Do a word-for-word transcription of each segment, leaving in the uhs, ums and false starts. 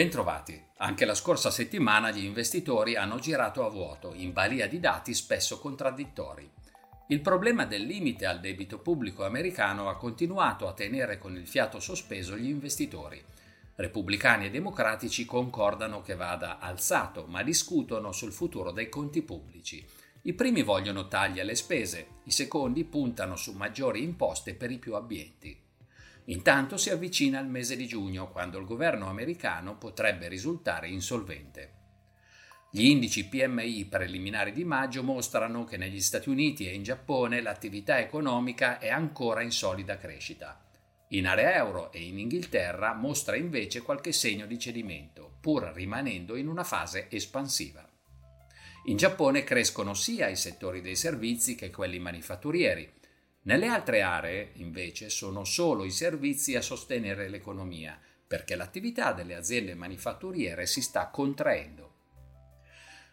Bentrovati. Anche la scorsa settimana gli investitori hanno girato a vuoto, in balia di dati spesso contraddittori. Il problema del limite al debito pubblico americano ha continuato a tenere con il fiato sospeso gli investitori. Repubblicani e democratici concordano che vada alzato, ma discutono sul futuro dei conti pubblici. I primi vogliono tagli alle spese, i secondi puntano su maggiori imposte per i più abbienti. Intanto si avvicina il mese di giugno, quando il governo americano potrebbe risultare insolvente. Gli indici P M I preliminari di maggio mostrano che negli Stati Uniti e in Giappone l'attività economica è ancora in solida crescita. In area euro e in Inghilterra mostra invece qualche segno di cedimento, pur rimanendo in una fase espansiva. In Giappone crescono sia i settori dei servizi che quelli manifatturieri. Nelle altre aree, invece, sono solo i servizi a sostenere l'economia, perché l'attività delle aziende manifatturiere si sta contraendo.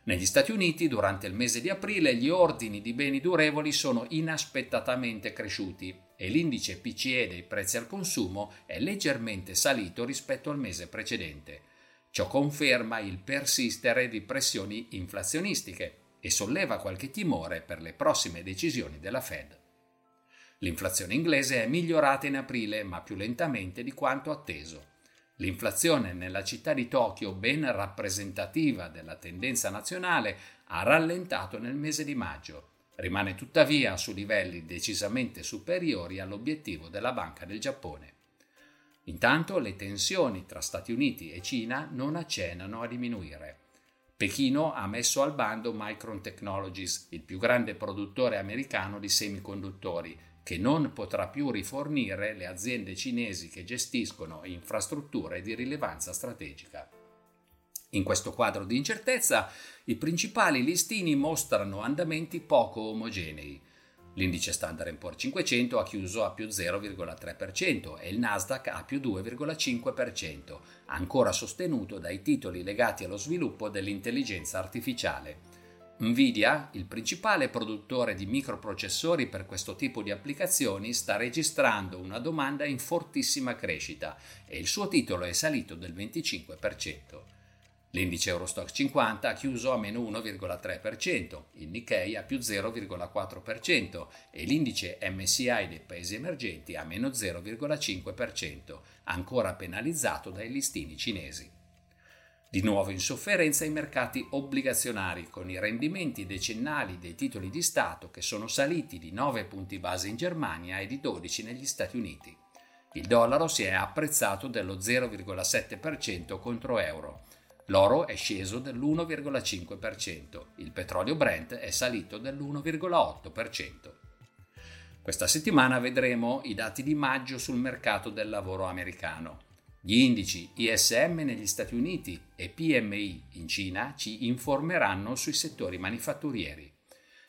Negli Stati Uniti, durante il mese di aprile, gli ordini di beni durevoli sono inaspettatamente cresciuti e l'indice P C E dei prezzi al consumo è leggermente salito rispetto al mese precedente. Ciò conferma il persistere di pressioni inflazionistiche e solleva qualche timore per le prossime decisioni della Fed. L'inflazione inglese è migliorata in aprile, ma più lentamente di quanto atteso. L'inflazione nella città di Tokyo, ben rappresentativa della tendenza nazionale, ha rallentato nel mese di maggio. Rimane tuttavia su livelli decisamente superiori all'obiettivo della Banca del Giappone. Intanto le tensioni tra Stati Uniti e Cina non accennano a diminuire. Pechino ha messo al bando Micron Technologies, il più grande produttore americano di semiconduttori, che non potrà più rifornire le aziende cinesi che gestiscono infrastrutture di rilevanza strategica. In questo quadro di incertezza, i principali listini mostrano andamenti poco omogenei. L'indice Standard and Poor's cinquecento ha chiuso a più zero virgola tre per cento e il Nasdaq a più due virgola cinque per cento, ancora sostenuto dai titoli legati allo sviluppo dell'intelligenza artificiale. NVIDIA, il principale produttore di microprocessori per questo tipo di applicazioni, sta registrando una domanda in fortissima crescita e il suo titolo è salito del venticinque per cento. L'indice Eurostoxx cinquanta ha chiuso a meno uno virgola tre per cento, il Nikkei a più zero virgola quattro per cento e l'indice M S C I dei paesi emergenti a meno zero virgola cinque per cento, ancora penalizzato dai listini cinesi. Di nuovo in sofferenza i mercati obbligazionari, con i rendimenti decennali dei titoli di Stato che sono saliti di nove punti base in Germania e di dodici negli Stati Uniti. Il dollaro si è apprezzato dello zero virgola sette per cento contro euro, l'oro è sceso dell'uno virgola cinque per cento, il petrolio Brent è salito dell'uno virgola otto per cento. Questa settimana vedremo i dati di maggio sul mercato del lavoro americano. Gli indici I S M negli Stati Uniti e P M I in Cina ci informeranno sui settori manifatturieri.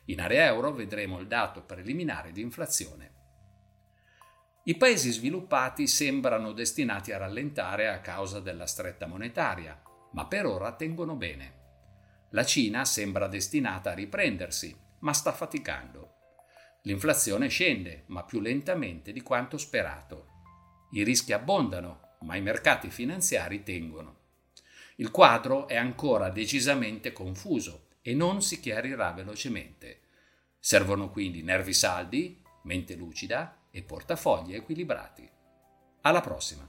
In area euro vedremo il dato preliminare di inflazione. I paesi sviluppati sembrano destinati a rallentare a causa della stretta monetaria, ma per ora tengono bene. La Cina sembra destinata a riprendersi, ma sta faticando. L'inflazione scende, ma più lentamente di quanto sperato. I rischi abbondano, ma i mercati finanziari tengono. Il quadro è ancora decisamente confuso e non si chiarirà velocemente. Servono quindi nervi saldi, mente lucida e portafogli equilibrati. Alla prossima!